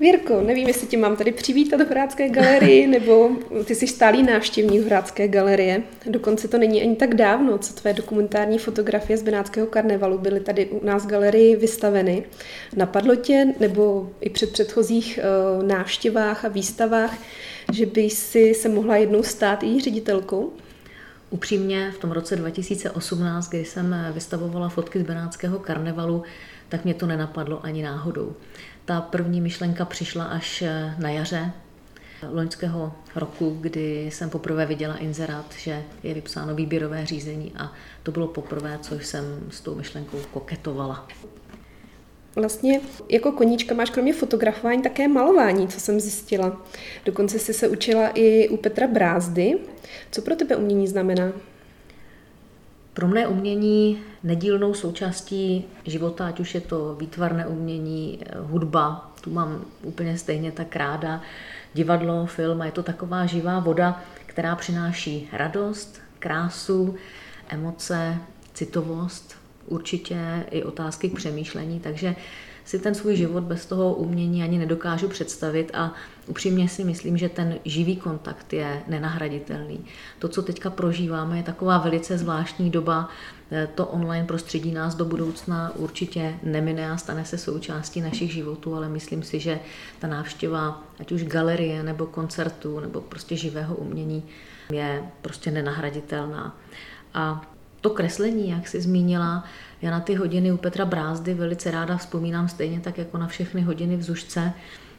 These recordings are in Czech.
Věrko, nevím, jestli tě mám tady přivítat v Horácké galerii, nebo ty jsi stálý návštěvník Horácké galerie. Dokonce to není ani tak dávno, co tvé dokumentární fotografie z Benátského karnevalu byly tady u nás v galerii vystaveny. Napadlo tě, nebo i před předchozích návštěvách a výstavách, že by si se mohla jednou stát i ředitelkou? Upřímně v tom roce 2018, kdy jsem vystavovala fotky z Benátského karnevalu, tak mě to nenapadlo ani náhodou. Ta první myšlenka přišla až na jaře loňského roku, kdy jsem poprvé viděla inzerát, že je vypsáno výběrové řízení, a to bylo poprvé, co jsem s tou myšlenkou koketovala. Vlastně jako koníčka máš kromě fotografování také malování, co jsem zjistila. Dokonce jsi se učila i u Petra Brázdy. Co pro tebe umění znamená? Pro mne umění nedílnou součástí života, ať už je to výtvarné umění, hudba, tu mám úplně stejně tak ráda, divadlo, film, a je to taková živá voda, která přináší radost, krásu, emoce, citovost, určitě i otázky k přemýšlení, takže si ten svůj život bez toho umění ani nedokážu představit a upřímně si myslím, že ten živý kontakt je nenahraditelný. To, co teďka prožíváme, je taková velice zvláštní doba, to online prostředí nás do budoucna určitě nemine a stane se součástí našich životů, ale myslím si, že ta návštěva, ať už galerie nebo koncertu nebo prostě živého umění, je prostě nenahraditelná. A to kreslení, jak jsi zmínila, já na ty hodiny u Petra Brázdy velice ráda vzpomínám, stejně tak jako na všechny hodiny v Zušce,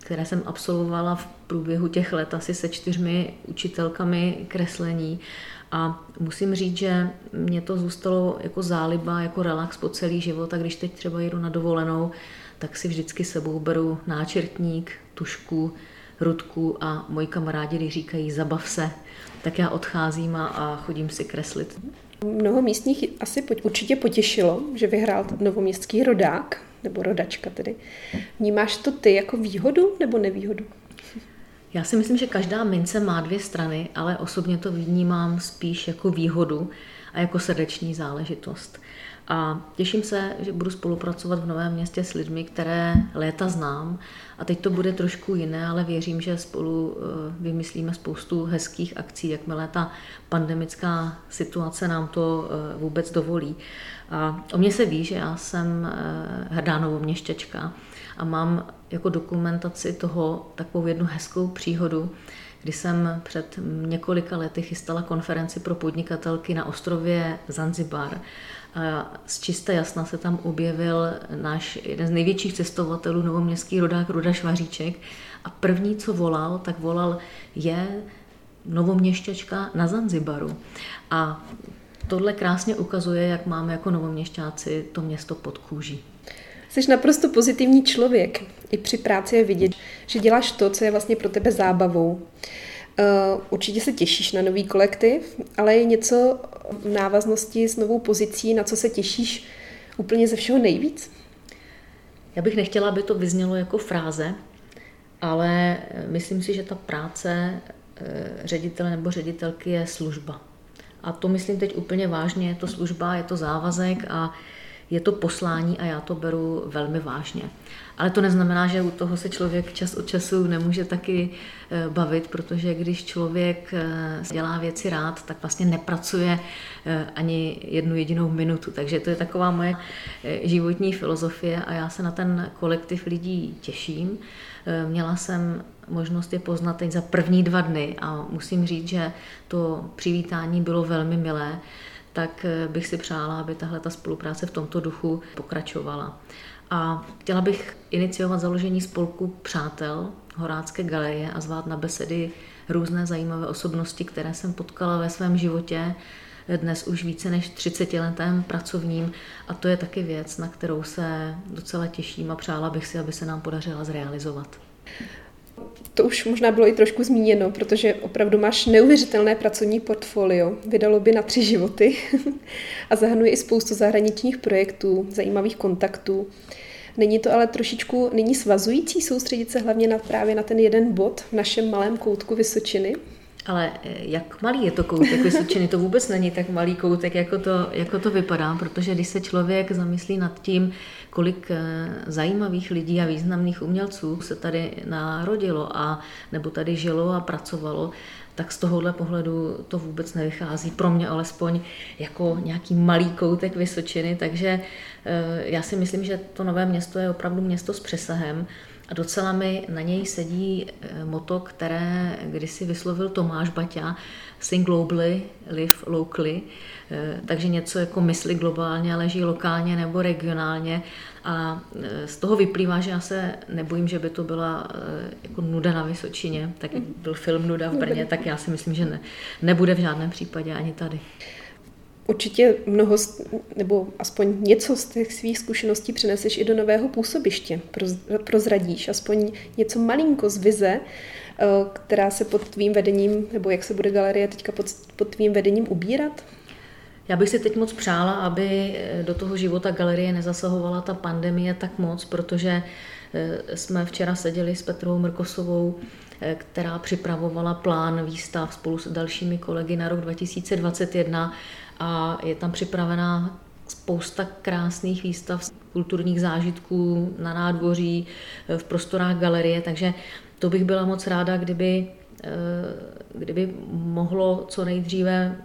které jsem absolvovala v průběhu těch let asi se 4 učitelkami kreslení. A musím říct, že mě to zůstalo jako záliba, jako relax po celý život, a když teď třeba jedu na dovolenou, tak si vždycky sebou beru náčrtník, tušku, rudku, a moji kamarádi, když říkají zabav se, tak já odcházím a chodím si kreslit. Mnoho místních asi určitě potěšilo, že vyhrál novoměstský rodák, nebo rodačka tedy. Vnímáš to ty jako výhodu nebo nevýhodu? Já si myslím, že každá mince má 2 strany, ale osobně to vnímám spíš jako výhodu a jako srdeční záležitost. A těším se, že budu spolupracovat v Novém Městě s lidmi, které léta znám. A teď to bude trošku jiné, ale věřím, že spolu vymyslíme spoustu hezkých akcí, jakmile ta pandemická situace nám to vůbec dovolí. A o mně se ví, že já jsem hrdá novoměšťačka a mám jako dokumentaci toho takovou jednu hezkou příhodu, kdy jsem před několika lety chystala konferenci pro podnikatelky na ostrově Zanzibar. Z čista jasna se tam objevil náš jeden z největších cestovatelů, novoměstský rodák Ruda Švaříček, a první, co volal, tak volal: je novoměšťačka na Zanzibaru. A tohle krásně ukazuje, jak máme jako novoměšťáci to město pod kůží. Jsi naprosto pozitivní člověk. I při práci je vidět, že děláš to, co je vlastně pro tebe zábavou. Určitě se těšíš na nový kolektiv, ale je něco v návaznosti s novou pozicí, na co se těšíš úplně ze všeho nejvíc? Já bych nechtěla, aby to vyznělo jako fráze, ale myslím si, že ta práce ředitele nebo ředitelky je služba. A to myslím teď úplně vážně, je to služba, je to závazek a je to poslání a já to beru velmi vážně. Ale to neznamená, že u toho se člověk čas od času nemůže taky bavit, protože když člověk dělá věci rád, tak vlastně nepracuje ani jednu jedinou minutu. Takže to je taková moje životní filozofie a já se na ten kolektiv lidí těším. Měla jsem možnost je poznat teď za první 2 dny a musím říct, že to přivítání bylo velmi milé, tak bych si přála, aby tahle ta spolupráce v tomto duchu pokračovala. A chtěla bych iniciovat založení spolku Přátel Horácké galerie a zvát na besedy různé zajímavé osobnosti, které jsem potkala ve svém životě, dnes už více než 30letém pracovním, a to je taky věc, na kterou se docela těším a přála bych si, aby se nám podařila zrealizovat. To už možná bylo i trošku zmíněno, protože opravdu máš neuvěřitelné pracovní portfolio, vydalo by na 3 životy a zahrnuje i spoustu zahraničních projektů, zajímavých kontaktů. Není to ale trošičku svazující soustředit se hlavně právě na ten jeden bod v našem malém koutku Vysočiny? Ale jak malý je to koutek Vysočiny, to vůbec není tak malý koutek, jako to vypadá, protože když se člověk zamyslí nad tím, kolik zajímavých lidí a významných umělců se tady narodilo a nebo tady žilo a pracovalo, tak z tohohle pohledu to vůbec nevychází, pro mě alespoň jako nějaký malý koutek Vysočiny, takže já si myslím, že to Nové Město je opravdu město s přesahem. A docela mi na něj sedí motto, které kdysi vyslovil Tomáš Baťa, think globally, live locally, takže něco jako mysli globálně, ale žijí lokálně nebo regionálně. A z toho vyplývá, že já se nebojím, že by to byla jako nuda na Vysočině, tak jak byl film Nuda v Brně, tak já si myslím, že ne, nebude v žádném případě ani tady. Určitě mnoho, nebo aspoň něco z těch svých zkušeností přeneseš i do nového působiště. Prozradíš aspoň něco malinko z vize, která se pod tvým vedením, nebo jak se bude galerie teďka pod tvým vedením ubírat? Já bych si teď moc přála, aby do toho života galerie nezasahovala ta pandemie tak moc, protože jsme včera seděli s Petrou Mrkosovou, která připravovala plán výstav spolu s dalšími kolegy na rok 2021 a je tam připravená spousta krásných výstav, kulturních zážitků na nádvoří, v prostorách galerie, takže to bych byla moc ráda, kdyby mohlo co nejdříve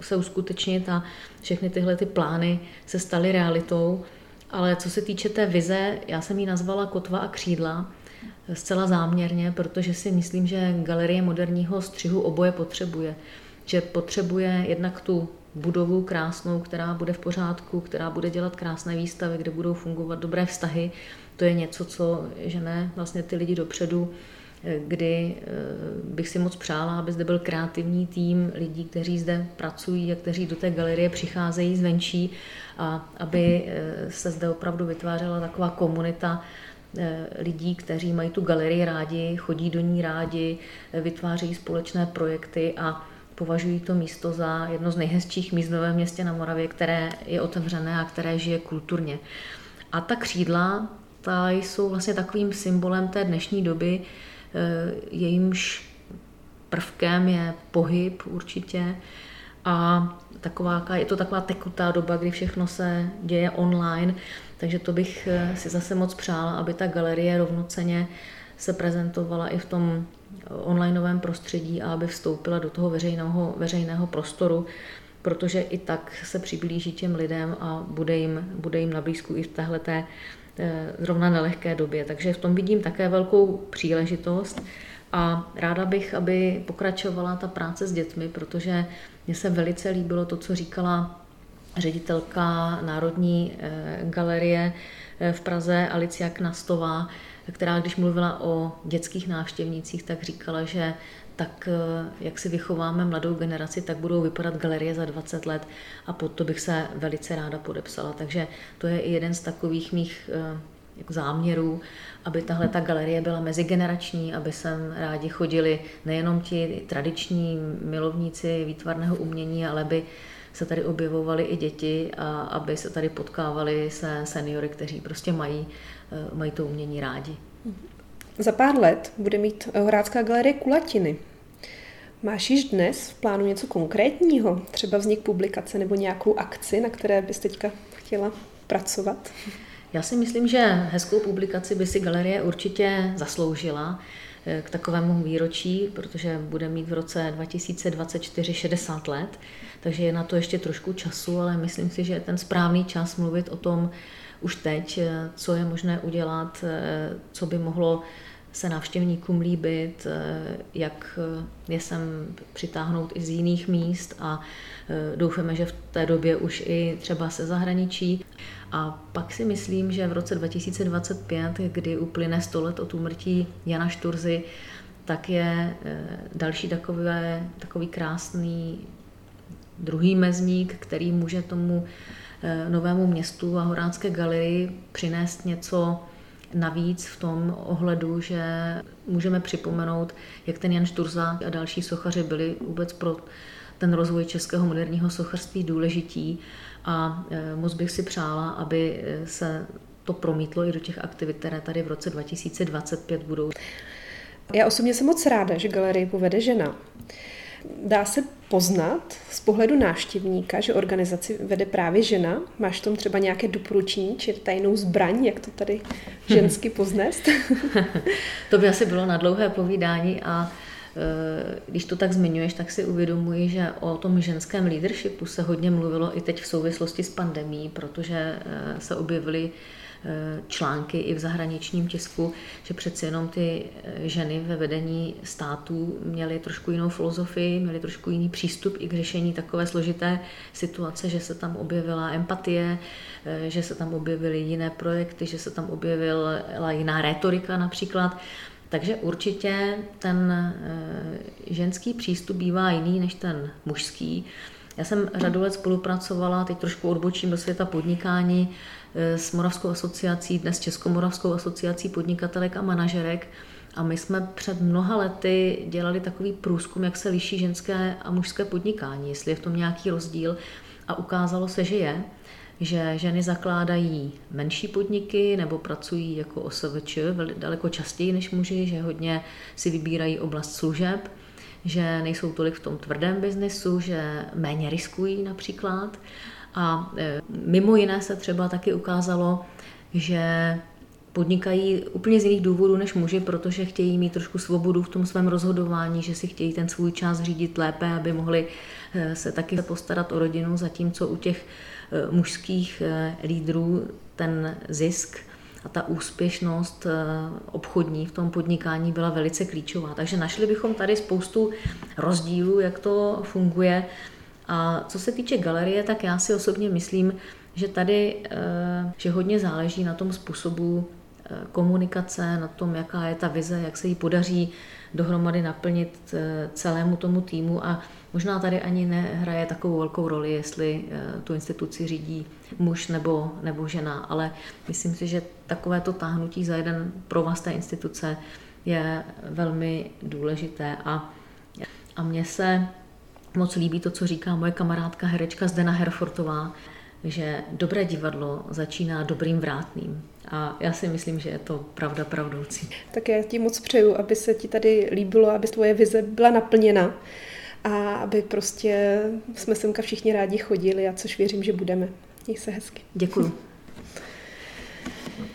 se uskutečnit a všechny tyhle ty plány se staly realitou. Ale co se týče té vize, já jsem ji nazvala Kotva a křídla, zcela záměrně, protože si myslím, že galerie moderního střihu oboje potřebuje. Že potřebuje jednak tu budovu krásnou, která bude v pořádku, která bude dělat krásné výstavy, kde budou fungovat dobré vztahy. To je něco, co žene vlastně ty lidi dopředu, kdy bych si moc přála, aby zde byl kreativní tým lidí, kteří zde pracují a kteří do té galerie přicházejí zvenčí a aby se zde opravdu vytvářela taková komunita lidí, kteří mají tu galerii rádi, chodí do ní rádi, vytváří společné projekty a považují to místo za jedno z nejhezčích míst v Novém Městě na Moravě, které je otevřené a které žije kulturně. A ta křídla, ta jsou vlastně takovým symbolem té dnešní doby, jejímž prvkem je pohyb určitě a je to taková tekutá doba, kdy všechno se děje online, takže to bych si zase moc přála, aby ta galerie rovnocenně se prezentovala i v tom onlineovém prostředí a aby vstoupila do toho veřejného prostoru, protože i tak se přiblíží těm lidem a bude jim na blízku i v téhleté zrovna nelehké době. Takže v tom vidím také velkou příležitost a ráda bych, aby pokračovala ta práce s dětmi, protože mně se velice líbilo to, co říkala ředitelka Národní galerie v Praze Alicia Knastová, která když mluvila o dětských návštěvnících, tak říkala, že tak jak si vychováme mladou generaci, tak budou vypadat galerie za 20 let a pod to bych se velice ráda podepsala. Takže to je i jeden z takových mých jako záměrů, aby tahle ta galerie byla mezigenerační, aby sem rádi chodili nejenom ti tradiční milovníci výtvarného umění, ale by se tady objevovaly i děti a aby se tady potkávali se seniory, kteří prostě mají to umění rádi. Za pár let bude mít Horácká galerie kulatiny. Máš již dnes v plánu něco konkrétního? Třeba vznik publikace nebo nějakou akci, na které bys teďka chtěla pracovat? Já si myslím, že hezkou publikaci by si galerie určitě zasloužila k takovému výročí, protože bude mít v roce 2024 60 let, takže je na to ještě trošku času, ale myslím si, že je ten správný čas mluvit o tom už teď, co je možné udělat, co by mohlo se návštěvníkům líbit, jak je sem přitáhnout i z jiných míst a doufáme, že v té době už i třeba se zahraničí. A pak si myslím, že v roce 2025, kdy uplyne 100 let od úmrtí Jana Šturzy, tak je další takový krásný druhý mezník, který může tomu Novému Městu a Horácké galerii přinést něco navíc v tom ohledu, že můžeme připomenout, jak ten Jan Šturza a další sochaři byli vůbec pro ten rozvoj českého moderního sochařství důležitý a moc bych si přála, aby se to promítlo i do těch aktivit, které tady v roce 2025 budou. Já osobně jsem moc ráda, že galerii povede žena. Dá se poznat z pohledu návštěvníka, že organizaci vede právě žena? Máš v tom třeba nějaké doporučení či tajnou zbraň, jak to tady žensky poznést? To by asi bylo na dlouhé povídání a když to tak zmiňuješ, tak si uvědomuji, že o tom ženském leadershipu se hodně mluvilo i teď v souvislosti s pandemií, protože se objevily články i v zahraničním tisku, že přeci jenom ty ženy ve vedení států měly trošku jinou filozofii, měly trošku jiný přístup i k řešení takové složité situace, že se tam objevila empatie, že se tam objevily jiné projekty, že se tam objevila jiná rétorika například. Takže určitě ten ženský přístup bývá jiný než ten mužský. Já jsem řadu let spolupracovala, teď trošku odbočím do světa podnikání, s Moravskou asociací, dnes Českomoravskou asociací podnikatelek a manažerek. A my jsme před mnoha lety dělali takový průzkum, jak se liší ženské a mužské podnikání, jestli je v tom nějaký rozdíl. A ukázalo se, že je, že ženy zakládají menší podniky nebo pracují jako OSVČ daleko častěji než muži, že hodně si vybírají oblast služeb, že nejsou tolik v tom tvrdém biznesu, že méně riskují například. A mimo jiné se třeba taky ukázalo, že podnikají úplně z jiných důvodů než muži, protože chtějí mít trošku svobodu v tom svém rozhodování, že si chtějí ten svůj čas řídit lépe, aby mohli se taky postarat o rodinu, zatímco u těch mužských lídrů ten zisk a ta úspěšnost obchodní v tom podnikání byla velice klíčová. Takže našli bychom tady spoustu rozdílů, jak to funguje. A co se týče galerie, tak já si osobně myslím, že tady že hodně záleží na tom způsobu komunikace, na tom, jaká je ta vize, jak se jí podaří dohromady naplnit celému tomu týmu. A možná tady ani nehraje takovou velkou roli, jestli tu instituci řídí muž nebo žena, ale myslím si, že takové to táhnutí za jeden provaz té instituce je velmi důležité. A mně se moc líbí to, co říká moje kamarádka herečka Zdena Herfortová, že dobré divadlo začíná dobrým vrátným. A já si myslím, že je to pravda pravdoucí. Tak já ti moc přeju, aby se ti tady líbilo, aby tvoje vize byla naplněna a aby prostě jsme semka všichni rádi chodili, a což věřím, že budeme. Měj se hezky. Děkuju.